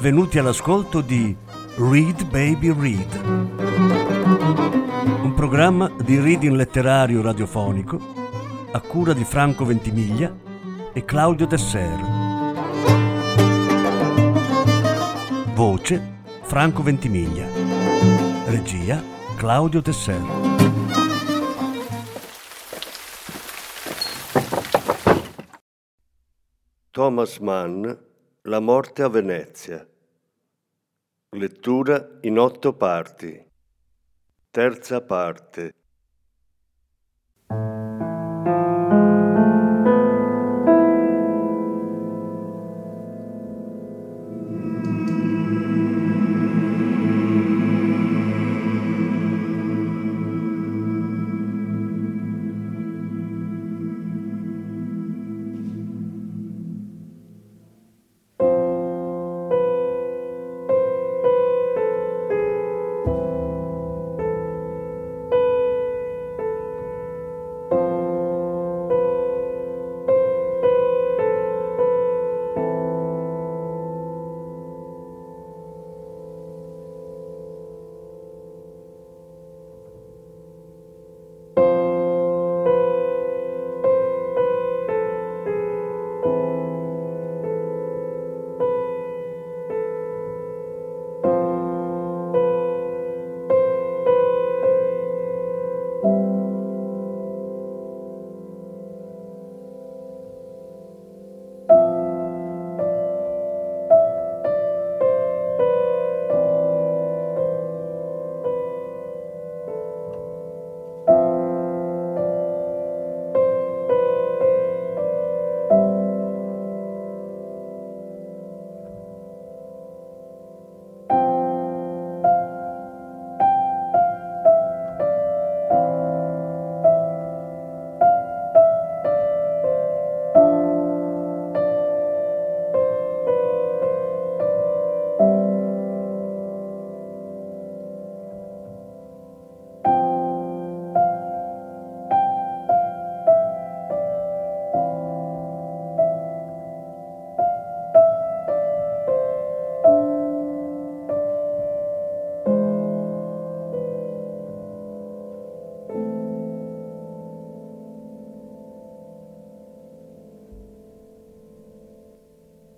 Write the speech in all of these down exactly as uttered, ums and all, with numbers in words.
benvenuti all'ascolto di Read Baby Read, un programma di reading letterario radiofonico a cura di Franco Ventimiglia e Claudio Desser. Voce Franco Ventimiglia, regia Claudio Tessera. Thomas Mann, La morte a Venezia. Lettura in otto parti. Terza parte.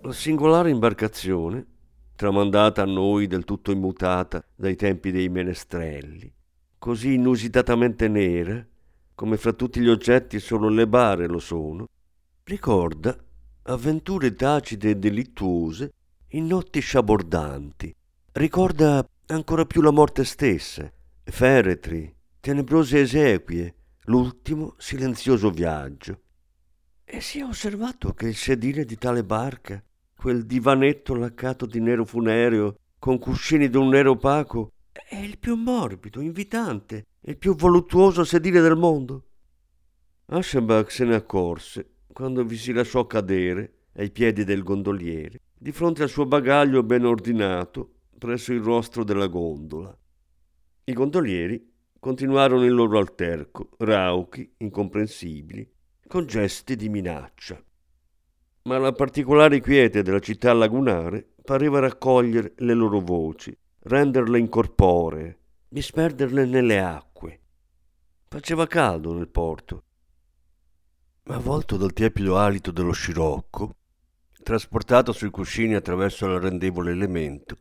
La singolare imbarcazione, tramandata a noi del tutto immutata dai tempi dei menestrelli, così inusitatamente nera, come fra tutti gli oggetti solo le bare lo sono, ricorda avventure tacite e delittuose in notti sciabordanti, ricorda ancora più la morte stessa, feretri, tenebrose esequie, l'ultimo silenzioso viaggio. E si è osservato che il sedile di tale barca, quel divanetto laccato di nero funereo, con cuscini d'un nero opaco, è il più morbido, invitante, il più voluttuoso sedile del mondo. Aschenbach se ne accorse quando vi si lasciò cadere ai piedi del gondoliere, di fronte al suo bagaglio ben ordinato presso il rostro della gondola. I gondolieri continuarono il loro alterco, rauchi, incomprensibili, con gesti di minaccia. Ma la particolare quiete della città lagunare pareva raccogliere le loro voci, renderle incorporee, disperderle nelle acque. Faceva caldo nel porto, ma avvolto dal tiepido alito dello scirocco, trasportato sui cuscini attraverso l'arrendevole elemento,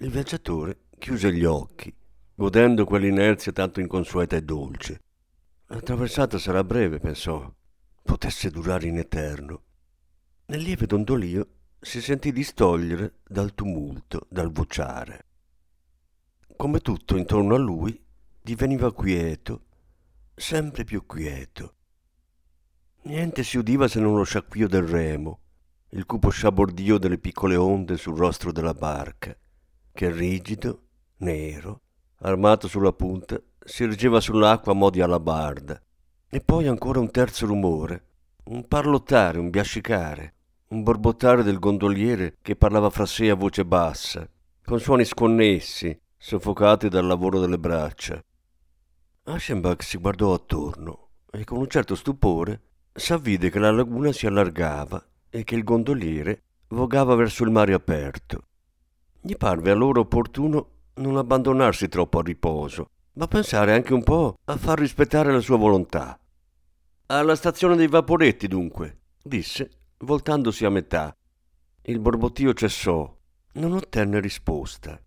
il viaggiatore chiuse gli occhi, godendo quell'inerzia tanto inconsueta e dolce. La traversata sarà breve, pensò, potesse durare in eterno. Nel lieve dondolio si sentì distogliere dal tumulto, dal vociare. Come tutto intorno a lui diveniva quieto, sempre più quieto. Niente si udiva se non lo sciacquio del remo, il cupo sciabordio delle piccole onde sul rostro della barca, che rigido, nero, armato sulla punta, si ergeva sull'acqua a mo' di alabarda. E poi ancora un terzo rumore, un parlottare, un biascicare, un borbottare del gondoliere che parlava fra sé a voce bassa, con suoni sconnessi, soffocati dal lavoro delle braccia. Aschenbach si guardò attorno e con un certo stupore s'avvide che la laguna si allargava e che il gondoliere vogava verso il mare aperto. Gli parve allora opportuno non abbandonarsi troppo a riposo, ma pensare anche un po' a far rispettare la sua volontà. «Alla stazione dei vaporetti, dunque», disse, voltandosi a metà. Il borbottio cessò, non ottenne risposta.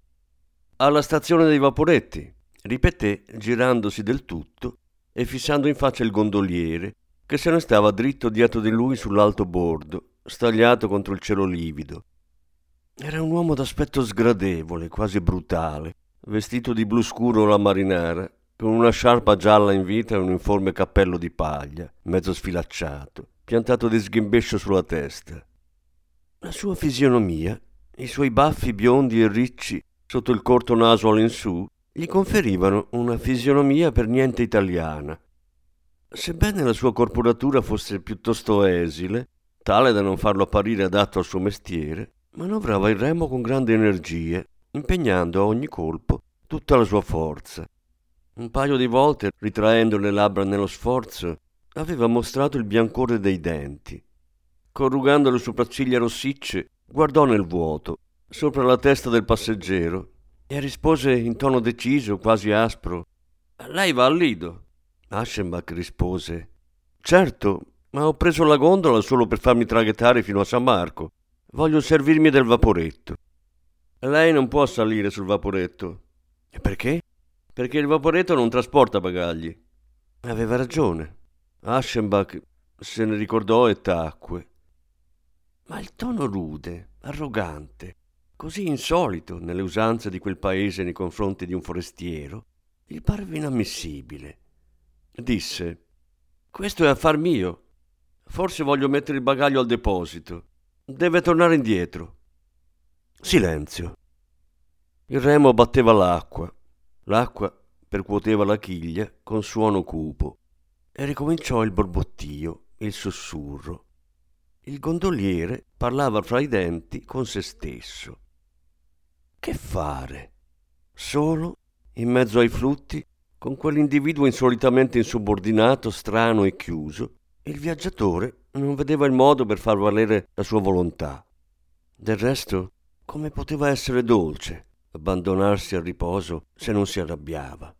«Alla stazione dei vaporetti», ripeté, girandosi del tutto e fissando in faccia il gondoliere, che se ne stava dritto dietro di lui sull'alto bordo, stagliato contro il cielo livido. Era un uomo d'aspetto sgradevole, quasi brutale, vestito di blu scuro alla marinara, con una sciarpa gialla in vita e un uniforme cappello di paglia, mezzo sfilacciato, piantato di sghimbescio sulla testa. La sua fisionomia, i suoi baffi biondi e ricci sotto il corto naso all'insù, gli conferivano una fisionomia per niente italiana. Sebbene la sua corporatura fosse piuttosto esile, tale da non farlo apparire adatto al suo mestiere, manovrava il remo con grande energia, impegnando a ogni colpo tutta la sua forza. Un paio di volte, ritraendo le labbra nello sforzo, aveva mostrato il biancore dei denti. Corrugando le sopracciglia rossicce, guardò nel vuoto, sopra la testa del passeggero, e rispose in tono deciso, quasi aspro: «Lei va al Lido?» Aschenbach rispose: «Certo, ma ho preso la gondola solo per farmi traghettare fino a San Marco. Voglio servirmi del vaporetto». «Lei non può salire sul vaporetto». «E perché?» «Perché il vaporetto non trasporta bagagli». Aveva ragione. Aschenbach se ne ricordò e tacque. Ma il tono rude, arrogante, così insolito nelle usanze di quel paese nei confronti di un forestiero, gli parve inammissibile. Disse: «Questo è affar mio. Forse voglio mettere il bagaglio al deposito. Deve tornare indietro». Silenzio. Il remo batteva l'acqua. L'acqua percuoteva la chiglia con suono cupo e ricominciò il borbottio, il sussurro. Il gondoliere parlava fra i denti con se stesso. Che fare? Solo, in mezzo ai flutti, con quell'individuo insolitamente insubordinato, strano e chiuso, il viaggiatore non vedeva il modo per far valere la sua volontà. Del resto, come poteva essere dolce abbandonarsi al riposo se non si arrabbiava?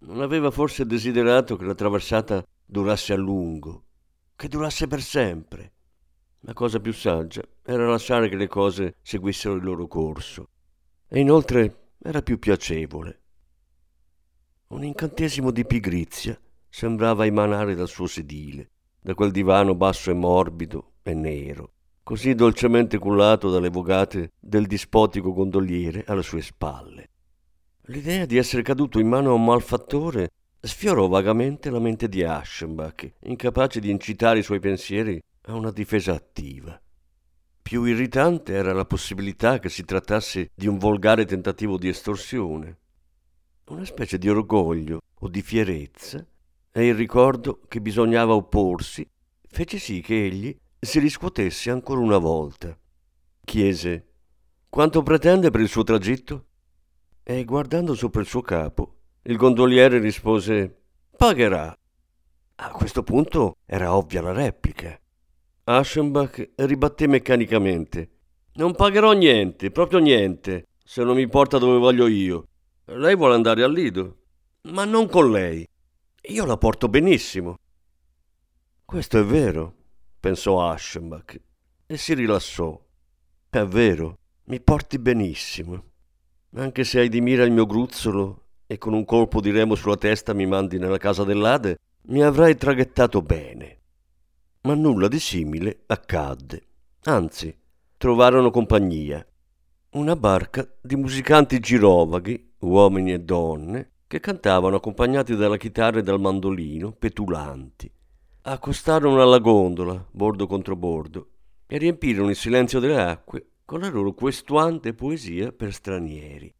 Non aveva forse desiderato che la traversata durasse a lungo, che durasse per sempre? La cosa più saggia era lasciare che le cose seguissero il loro corso, e inoltre era più piacevole. Un incantesimo di pigrizia sembrava emanare dal suo sedile, da quel divano basso e morbido e nero, così dolcemente cullato dalle vogate del dispotico gondoliere alle sue spalle. L'idea di essere caduto in mano a un malfattore sfiorò vagamente la mente di Aschenbach, incapace di incitare i suoi pensieri a una difesa attiva. Più irritante era la possibilità che si trattasse di un volgare tentativo di estorsione. Una specie di orgoglio o di fierezza e il ricordo che bisognava opporsi fece sì che egli si riscuotesse ancora una volta. Chiese: «Quanto pretende per il suo tragitto?» E guardando sopra il suo capo, il gondoliere rispose: «Pagherà». A questo punto era ovvia la replica. Aschenbach ribatté meccanicamente: «Non pagherò niente, proprio niente, se non mi porta dove voglio io. Lei vuole andare al Lido, ma non con lei. Io la porto benissimo». «Questo è vero», pensò Aschenbach, e si rilassò. «È vero, mi porti benissimo. Anche se hai di mira il mio gruzzolo e con un colpo di remo sulla testa mi mandi nella casa dell'Ade, mi avrai traghettato bene». Ma nulla di simile accadde. Anzi, trovarono compagnia. Una barca di musicanti girovaghi, uomini e donne, che cantavano accompagnati dalla chitarra e dal mandolino, petulanti. Accostarono alla gondola, bordo contro bordo, e riempirono il silenzio delle acque con la loro questuante poesia per stranieri.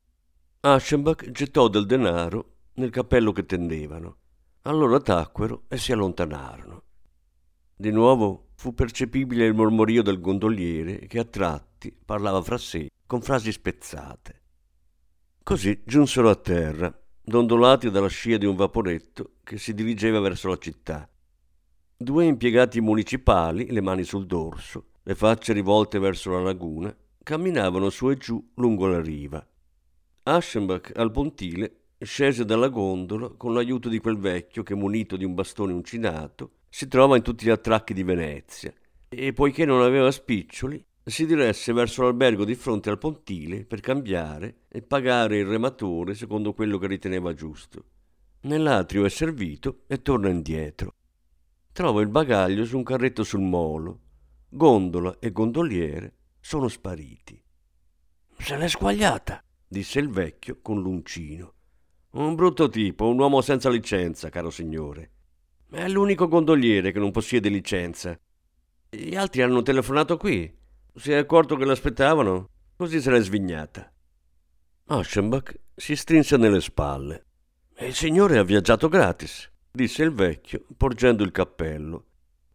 Aschenbach gettò del denaro nel cappello che tendevano. Allora tacquero e si allontanarono. Di nuovo fu percepibile il mormorio del gondoliere che a tratti parlava fra sé con frasi spezzate. Così giunsero a terra, dondolati dalla scia di un vaporetto che si dirigeva verso la città. Due impiegati municipali, le mani sul dorso, le facce rivolte verso la laguna, camminavano su e giù lungo la riva. Aschenbach al pontile scese dalla gondola con l'aiuto di quel vecchio che, munito di un bastone uncinato, si trova in tutti gli attracchi di Venezia, e poiché non aveva spiccioli si diresse verso l'albergo di fronte al pontile per cambiare e pagare il rematore secondo quello che riteneva giusto. Nell'atrio è servito e torna indietro. Trova il bagaglio su un carretto sul molo. Gondola e gondoliere sono spariti. «Se l'è squagliata», disse il vecchio con l'uncino. «Un brutto tipo, un uomo senza licenza, caro signore. È l'unico gondoliere che non possiede licenza. Gli altri hanno telefonato qui. Si è accorto che l'aspettavano, così se l'è svignata». Aschenbach si strinse nelle spalle. «Il signore ha viaggiato gratis», disse il vecchio, porgendo il cappello.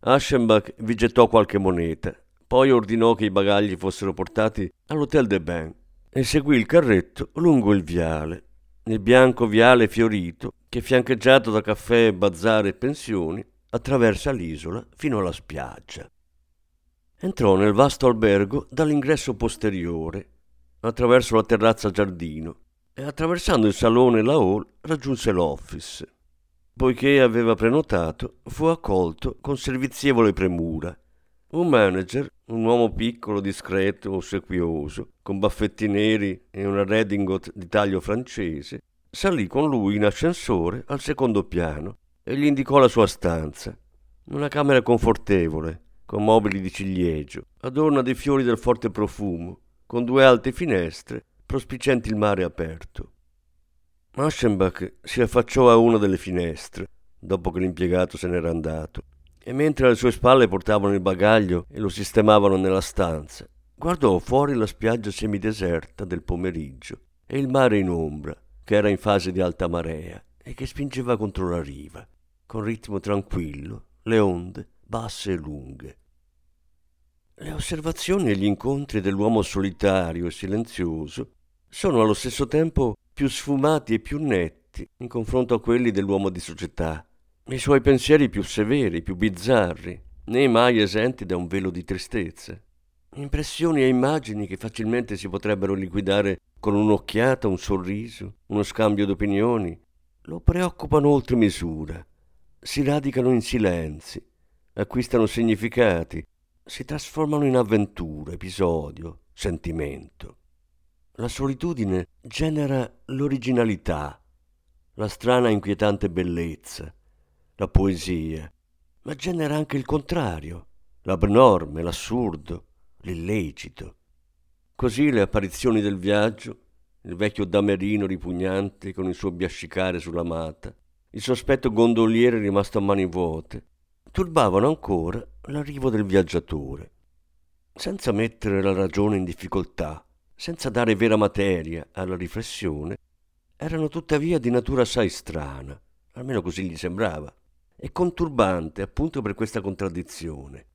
Aschenbach vi gettò qualche moneta, poi ordinò che i bagagli fossero portati all'Hotel de Bain e seguì il carretto lungo il viale, nel bianco viale fiorito che, fiancheggiato da caffè, bazar e pensioni, attraversa l'isola fino alla spiaggia. Entrò nel vasto albergo dall'ingresso posteriore, attraverso la terrazza giardino, e attraversando il salone e la hall raggiunse l'office. Poiché aveva prenotato, fu accolto con servizievole premura. Un manager, un uomo piccolo, discreto, ossequioso, con baffetti neri e una redingote di taglio francese, salì con lui in ascensore al secondo piano e gli indicò la sua stanza, una camera confortevole, con mobili di ciliegio, adorna dei fiori del forte profumo, con due alte finestre prospicienti il mare aperto. Aschenbach si affacciò a una delle finestre, dopo che l'impiegato se n'era andato, e mentre alle sue spalle portavano il bagaglio e lo sistemavano nella stanza, guardò fuori la spiaggia semideserta del pomeriggio e il mare in ombra, che era in fase di alta marea e che spingeva contro la riva, con ritmo tranquillo, le onde basse e lunghe. Le osservazioni e gli incontri dell'uomo solitario e silenzioso sono allo stesso tempo più sfumati e più netti in confronto a quelli dell'uomo di società, i suoi pensieri più severi, più bizzarri, né mai esenti da un velo di tristezza, impressioni e immagini che facilmente si potrebbero liquidare con un'occhiata, un sorriso, uno scambio d'opinioni. Lo preoccupano oltre misura, si radicano in silenzi, acquistano significati, si trasformano in avventura, episodio, sentimento. La solitudine genera l'originalità, la strana e inquietante bellezza, la poesia, ma genera anche il contrario, l'abnorme, l'assurdo, l'illecito. Così le apparizioni del viaggio, il vecchio damerino ripugnante con il suo biascicare sulla mata, il sospetto gondoliere rimasto a mani vuote, turbavano ancora l'arrivo del viaggiatore, senza mettere la ragione in difficoltà, senza dare vera materia alla riflessione. Erano tuttavia di natura assai strana, almeno così gli sembrava, e conturbante appunto per questa contraddizione.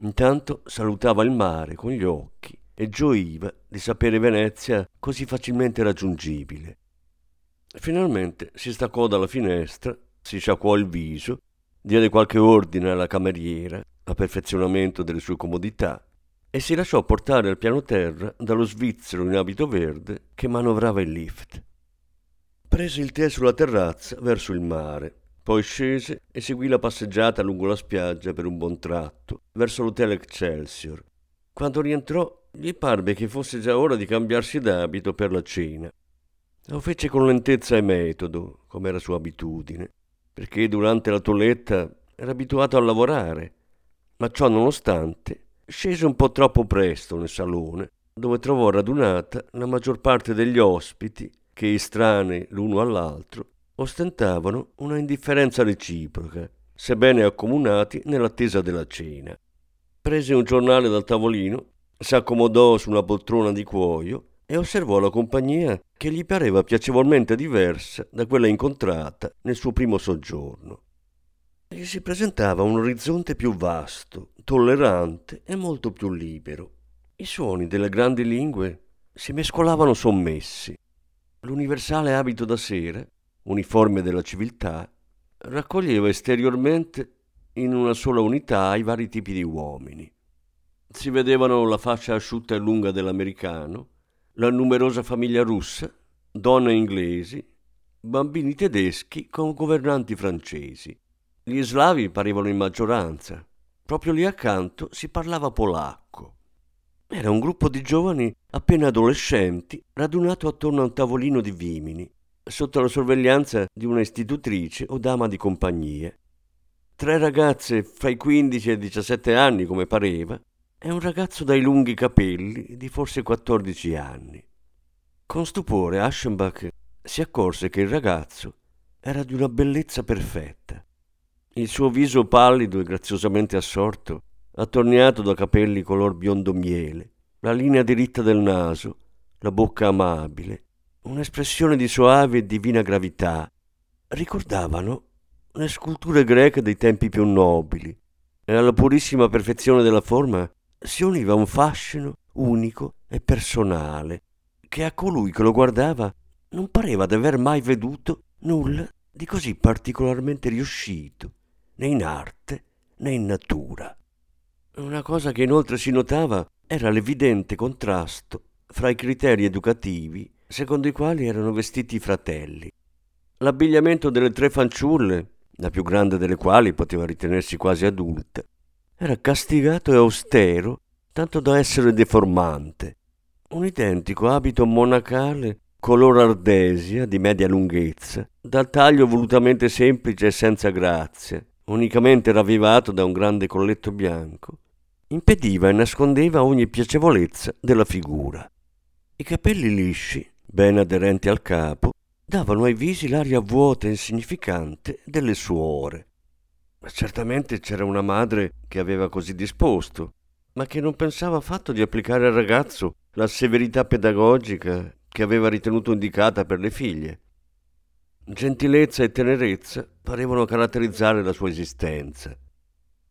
Intanto salutava il mare con gli occhi e gioiva di sapere Venezia così facilmente raggiungibile. Finalmente si staccò dalla finestra, si sciacquò il viso, diede qualche ordine alla cameriera a perfezionamento delle sue comodità e si lasciò portare al piano terra dallo svizzero in abito verde che manovrava il lift. Prese il tè sulla terrazza verso il mare, poi scese e seguì la passeggiata lungo la spiaggia per un buon tratto verso l'hotel Excelsior. Quando rientrò gli parve che fosse già ora di cambiarsi d'abito per la cena. Lo fece con lentezza e metodo, come era sua abitudine, perché durante la toeletta era abituato a lavorare, ma ciò nonostante scese un po' troppo presto nel salone, dove trovò radunata la maggior parte degli ospiti che, estranei l'uno all'altro, ostentavano una indifferenza reciproca, sebbene accomunati nell'attesa della cena. Prese un giornale dal tavolino, s'accomodò su una poltrona di cuoio e osservò la compagnia che gli pareva piacevolmente diversa da quella incontrata nel suo primo soggiorno. Gli si presentava un orizzonte più vasto, tollerante e molto più libero. I suoni delle grandi lingue si mescolavano sommessi. L'universale abito da sera, uniforme della civiltà, raccoglieva esteriormente in una sola unità i vari tipi di uomini. si vedevano la faccia asciutta e lunga dell'americano, la numerosa famiglia russa, donne inglesi, bambini tedeschi con governanti francesi. Gli slavi parevano in maggioranza. Proprio lì accanto si parlava polacco. Era un gruppo di giovani appena adolescenti radunato attorno a un tavolino di Vimini, sotto la sorveglianza di una istitutrice o dama di compagnia. Tre ragazze fra i quindici e i diciassette anni, come pareva, e un ragazzo dai lunghi capelli di forse quattordici anni. Con stupore Aschenbach si accorse che il ragazzo era di una bellezza perfetta. Il suo viso pallido e graziosamente assorto, attorniato da capelli color biondo miele, la linea diritta del naso, la bocca amabile, un'espressione di soave e divina gravità, ricordavano le sculture greche dei tempi più nobili, e alla purissima perfezione della forma si univa un fascino unico e personale, che a colui che lo guardava non pareva d'aver mai veduto nulla di così particolarmente riuscito, né in arte né in natura. Una cosa che inoltre si notava era l'evidente contrasto fra i criteri educativi secondo i quali erano vestiti i fratelli. L'abbigliamento delle tre fanciulle, la più grande delle quali poteva ritenersi quasi adulta, era castigato e austero, tanto da essere deformante. Un identico abito monacale color ardesia di media lunghezza, dal taglio volutamente semplice e senza grazia, unicamente ravvivato da un grande colletto bianco, impediva e nascondeva ogni piacevolezza della figura. I capelli lisci, ben aderenti al capo, davano ai visi l'aria vuota e insignificante delle suore. Certamente c'era una madre che aveva così disposto, ma che non pensava affatto di applicare al ragazzo la severità pedagogica che aveva ritenuto indicata per le figlie. Gentilezza e tenerezza parevano caratterizzare la sua esistenza.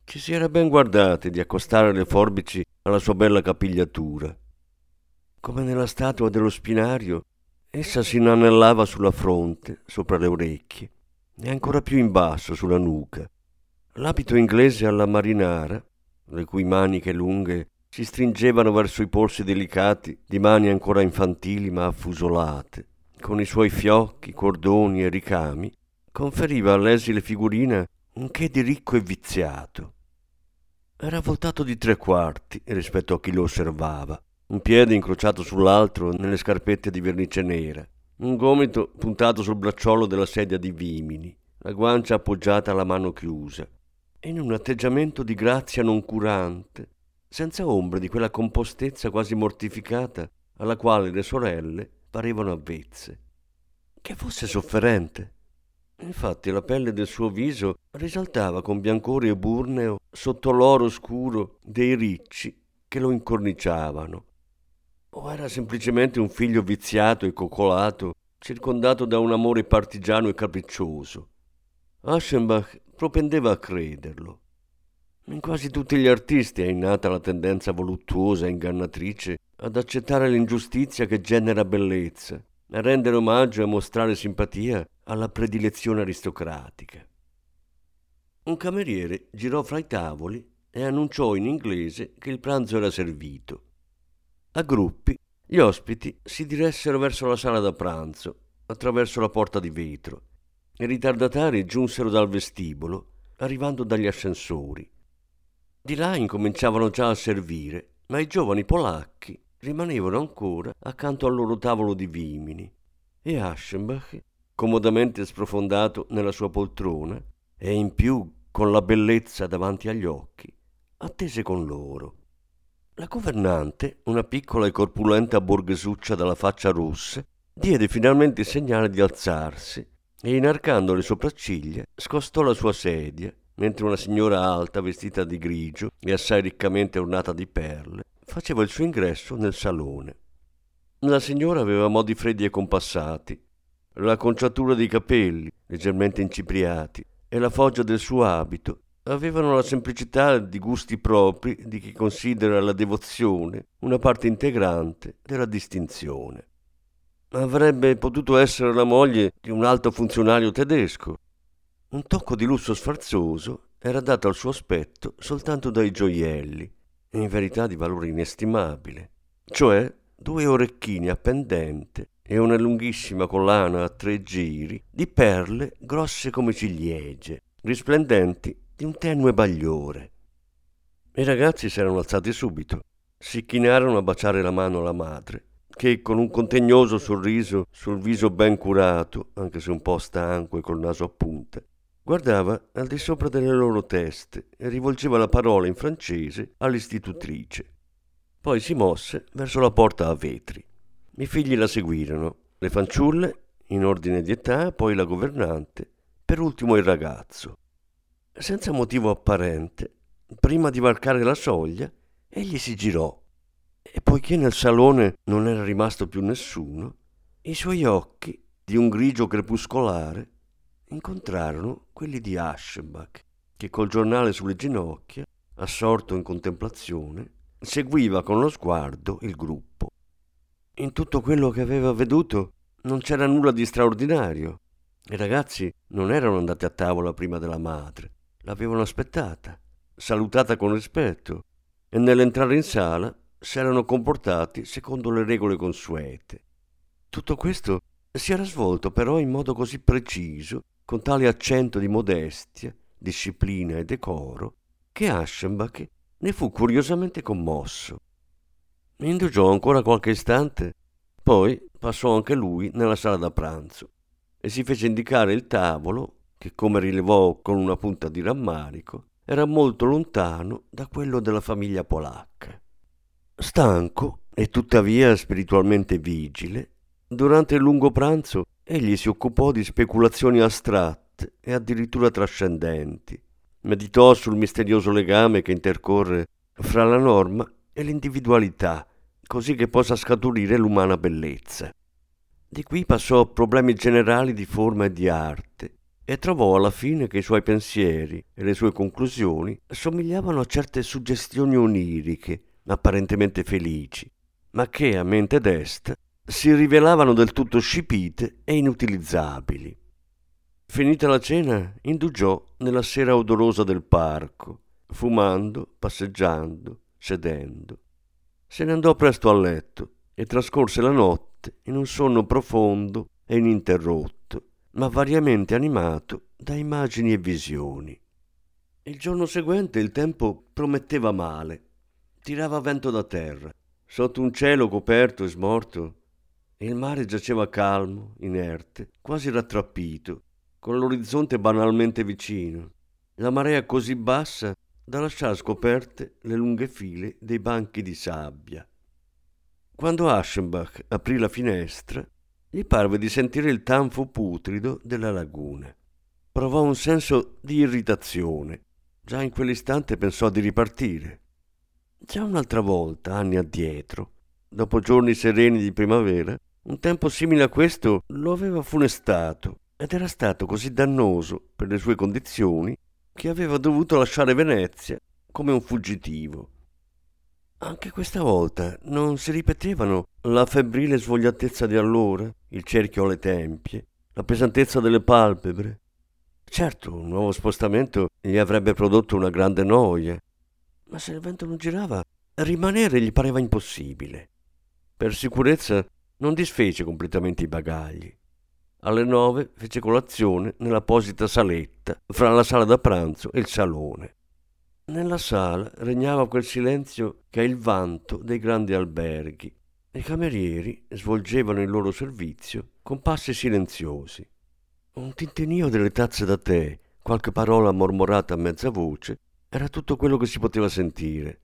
Ci si era ben guardati di accostare le forbici alla sua bella capigliatura. Come nella statua dello spinario, essa si inanellava sulla fronte, sopra le orecchie, e ancora più in basso sulla nuca. L'abito inglese alla marinara, le cui maniche lunghe si stringevano verso i polsi delicati di mani ancora infantili ma affusolate, con i suoi fiocchi, cordoni e ricami, conferiva all'esile figurina un che di ricco e viziato. Era voltato di tre quarti rispetto a chi lo osservava, un piede incrociato sull'altro nelle scarpette di vernice nera, un gomito puntato sul bracciolo della sedia di Vimini, la guancia appoggiata alla mano chiusa, e in un atteggiamento di grazia noncurante, senza ombra di quella compostezza quasi mortificata alla quale le sorelle parevano avvezze. Che fosse sofferente. Infatti la pelle del suo viso risaltava con biancore e burneo sotto l'oro scuro dei ricci che lo incorniciavano. O era semplicemente un figlio viziato e coccolato, circondato da un amore partigiano e capriccioso. Aschenbach propendeva a crederlo. In quasi tutti gli artisti è innata la tendenza voluttuosa e ingannatrice ad accettare l'ingiustizia che genera bellezza, a rendere omaggio e mostrare simpatia alla predilezione aristocratica. Un cameriere girò fra i tavoli e annunciò in inglese che il pranzo era servito. A gruppi gli ospiti si diressero verso la sala da pranzo, attraverso la porta di vetro. I ritardatari giunsero dal vestibolo, arrivando dagli ascensori. Di là incominciavano già a servire, ma i giovani polacchi rimanevano ancora accanto al loro tavolo di Vimini, e Aschenbach, comodamente sprofondato nella sua poltrona e in più con la bellezza davanti agli occhi, attese con loro. La governante, una piccola e corpulenta borghesuccia dalla faccia rossa, diede finalmente il segnale di alzarsi e, inarcando le sopracciglia, scostò la sua sedia, mentre una signora alta, vestita di grigio e assai riccamente ornata di perle, faceva il suo ingresso nel salone. La signora aveva modi freddi e compassati. L'acconciatura dei capelli, leggermente incipriati, e la foggia del suo abito avevano la semplicità di gusti propri di chi considera la devozione una parte integrante della distinzione. Avrebbe potuto essere la moglie di un alto funzionario tedesco. Un tocco di lusso sfarzoso era dato al suo aspetto soltanto dai gioielli, in verità di valore inestimabile, cioè due orecchini a pendente e una lunghissima collana a tre giri di perle grosse come ciliegie, risplendenti di un tenue bagliore. I ragazzi s'erano alzati subito, si chinarono a baciare la mano alla madre, che con un contegnoso sorriso sul viso ben curato, anche se un po' stanco e col naso a punta, guardava al di sopra delle loro teste e rivolgeva la parola in francese all'istitutrice. Poi si mosse verso la porta a vetri. I figli la seguirono, le fanciulle, in ordine di età, poi la governante, per ultimo il ragazzo. Senza motivo apparente, prima di varcare la soglia, egli si girò e poiché nel salone non era rimasto più nessuno, i suoi occhi, di un grigio crepuscolare, incontrarono quelli di Aschenbach, che col giornale sulle ginocchia, assorto in contemplazione, seguiva con lo sguardo il gruppo. In tutto quello che aveva veduto non c'era nulla di straordinario. I ragazzi non erano andati a tavola prima della madre, l'avevano aspettata, salutata con rispetto, e nell'entrare in sala si erano comportati secondo le regole consuete. Tutto questo si era svolto però in modo così preciso, con tale accento di modestia, disciplina e decoro, che Aschenbach ne fu curiosamente commosso. Indugiò ancora qualche istante, poi passò anche lui nella sala da pranzo e si fece indicare il tavolo che, come rilevò con una punta di rammarico, era molto lontano da quello della famiglia polacca. Stanco e tuttavia spiritualmente vigile, durante il lungo pranzo egli si occupò di speculazioni astratte e addirittura trascendenti. Meditò sul misterioso legame che intercorre fra la norma e l'individualità, così che possa scaturire l'umana bellezza. Di qui passò a problemi generali di forma e di arte e trovò alla fine che i suoi pensieri e le sue conclusioni somigliavano a certe suggestioni oniriche, apparentemente felici, ma che a mente desta si rivelavano del tutto scipite e inutilizzabili. Finita la cena, indugiò nella sera odorosa del parco, fumando, passeggiando, sedendo. Se ne andò presto a letto e trascorse la notte in un sonno profondo e ininterrotto, ma variamente animato da immagini e visioni. Il giorno seguente il tempo prometteva male. Tirava vento da terra, sotto un cielo coperto e smorto, e il mare giaceva calmo, inerte, quasi rattrappito, con l'orizzonte banalmente vicino, la marea così bassa da lasciar scoperte le lunghe file dei banchi di sabbia. Quando Aschenbach aprì la finestra, gli parve di sentire il tanfo putrido della laguna. Provò un senso di irritazione. Già in quell'istante pensò di ripartire. Già un'altra volta, anni addietro, dopo giorni sereni di primavera, un tempo simile a questo lo aveva funestato ed era stato così dannoso per le sue condizioni che aveva dovuto lasciare Venezia come un fuggitivo. Anche questa volta non si ripetevano la febbrile svogliatezza di allora, il cerchio alle tempie, la pesantezza delle palpebre. Certo, un nuovo spostamento gli avrebbe prodotto una grande noia, ma se il vento non girava, rimanere gli pareva impossibile. Per sicurezza non disfece completamente i bagagli. Alle nove fece colazione nell'apposita saletta fra la sala da pranzo e il salone. Nella sala regnava quel silenzio che è il vanto dei grandi alberghi. I camerieri svolgevano il loro servizio con passi silenziosi. Un tintinnio delle tazze da tè, qualche parola mormorata a mezza voce, era tutto quello che si poteva sentire.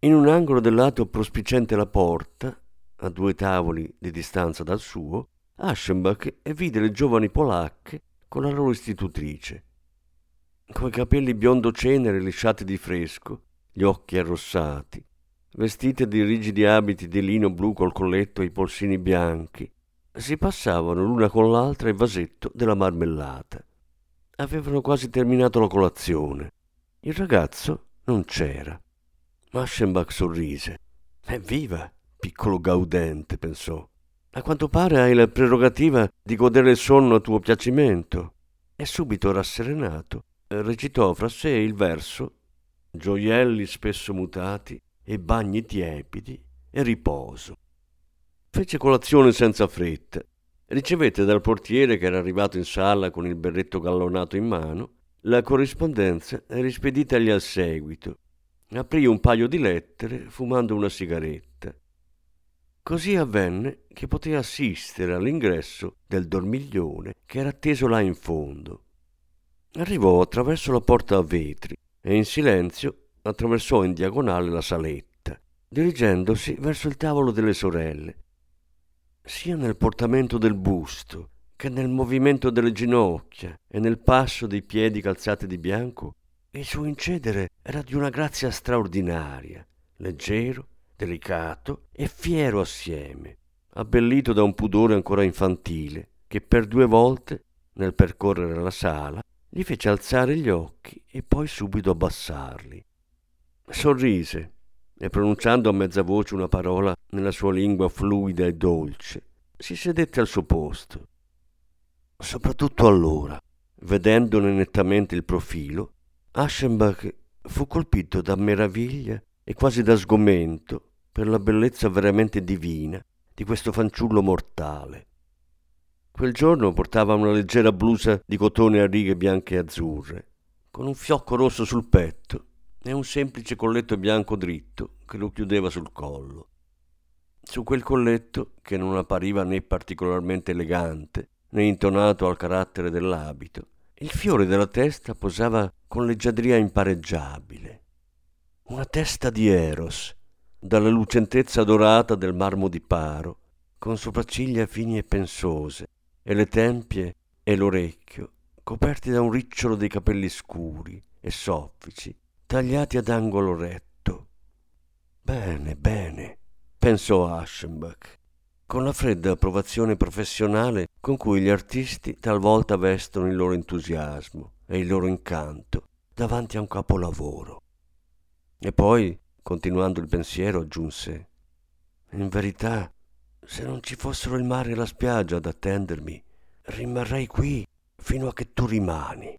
In un angolo del lato prospiciente la porta, a due tavoli di distanza dal suo, Aschenbach vide le giovani polacche con la loro istitutrice. Coi capelli biondo cenere lisciati di fresco, gli occhi arrossati, vestite di rigidi abiti di lino blu col colletto e i polsini bianchi, si passavano l'una con l'altra il vasetto della marmellata. Avevano quasi terminato la colazione. Il ragazzo non c'era. Aschenbach sorrise. Evviva, piccolo gaudente, pensò. A quanto pare hai la prerogativa di godere il sonno a tuo piacimento. E subito rasserenato recitò fra sé il verso gioielli spesso mutati e bagni tiepidi e riposo. Fece colazione senza fretta, ricevette dal portiere, che era arrivato in sala con il berretto gallonato in mano, la corrispondenza rispeditagli al seguito, aprì un paio di lettere fumando una sigaretta. Così avvenne che poté assistere all'ingresso del dormiglione che era atteso là in fondo. Arrivò attraverso la porta a vetri e in silenzio attraversò in diagonale la saletta, dirigendosi verso il tavolo delle sorelle. Sia nel portamento del busto che nel movimento delle ginocchia e nel passo dei piedi calzati di bianco, il suo incedere era di una grazia straordinaria, leggero, delicato e fiero assieme, abbellito da un pudore ancora infantile che per due volte, nel percorrere la sala, gli fece alzare gli occhi e poi subito abbassarli. Sorrise e, pronunciando a mezza voce una parola nella sua lingua fluida e dolce, si sedette al suo posto. Soprattutto allora, vedendone nettamente il profilo, Aschenbach fu colpito da meraviglia e quasi da sgomento per la bellezza veramente divina di questo fanciullo mortale. Quel giorno portava una leggera blusa di cotone a righe bianche e azzurre, con un fiocco rosso sul petto e un semplice colletto bianco dritto che lo chiudeva sul collo. Su quel colletto, che non appariva né particolarmente elegante né intonato al carattere dell'abito, il fiore della testa posava con leggiadria impareggiabile. Una testa di Eros, dalla lucentezza dorata del marmo di Paro, con sopracciglia fini e pensose, e le tempie e l'orecchio coperti da un ricciolo dei capelli scuri e soffici, tagliati ad angolo retto. Bene, bene, pensò Aschenbach, con la fredda approvazione professionale con cui gli artisti talvolta vestono il loro entusiasmo e il loro incanto davanti a un capolavoro. E poi, continuando il pensiero, aggiunse: in verità, se non ci fossero il mare e la spiaggia ad attendermi, rimarrei qui fino a che tu rimani.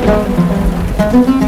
Thank you.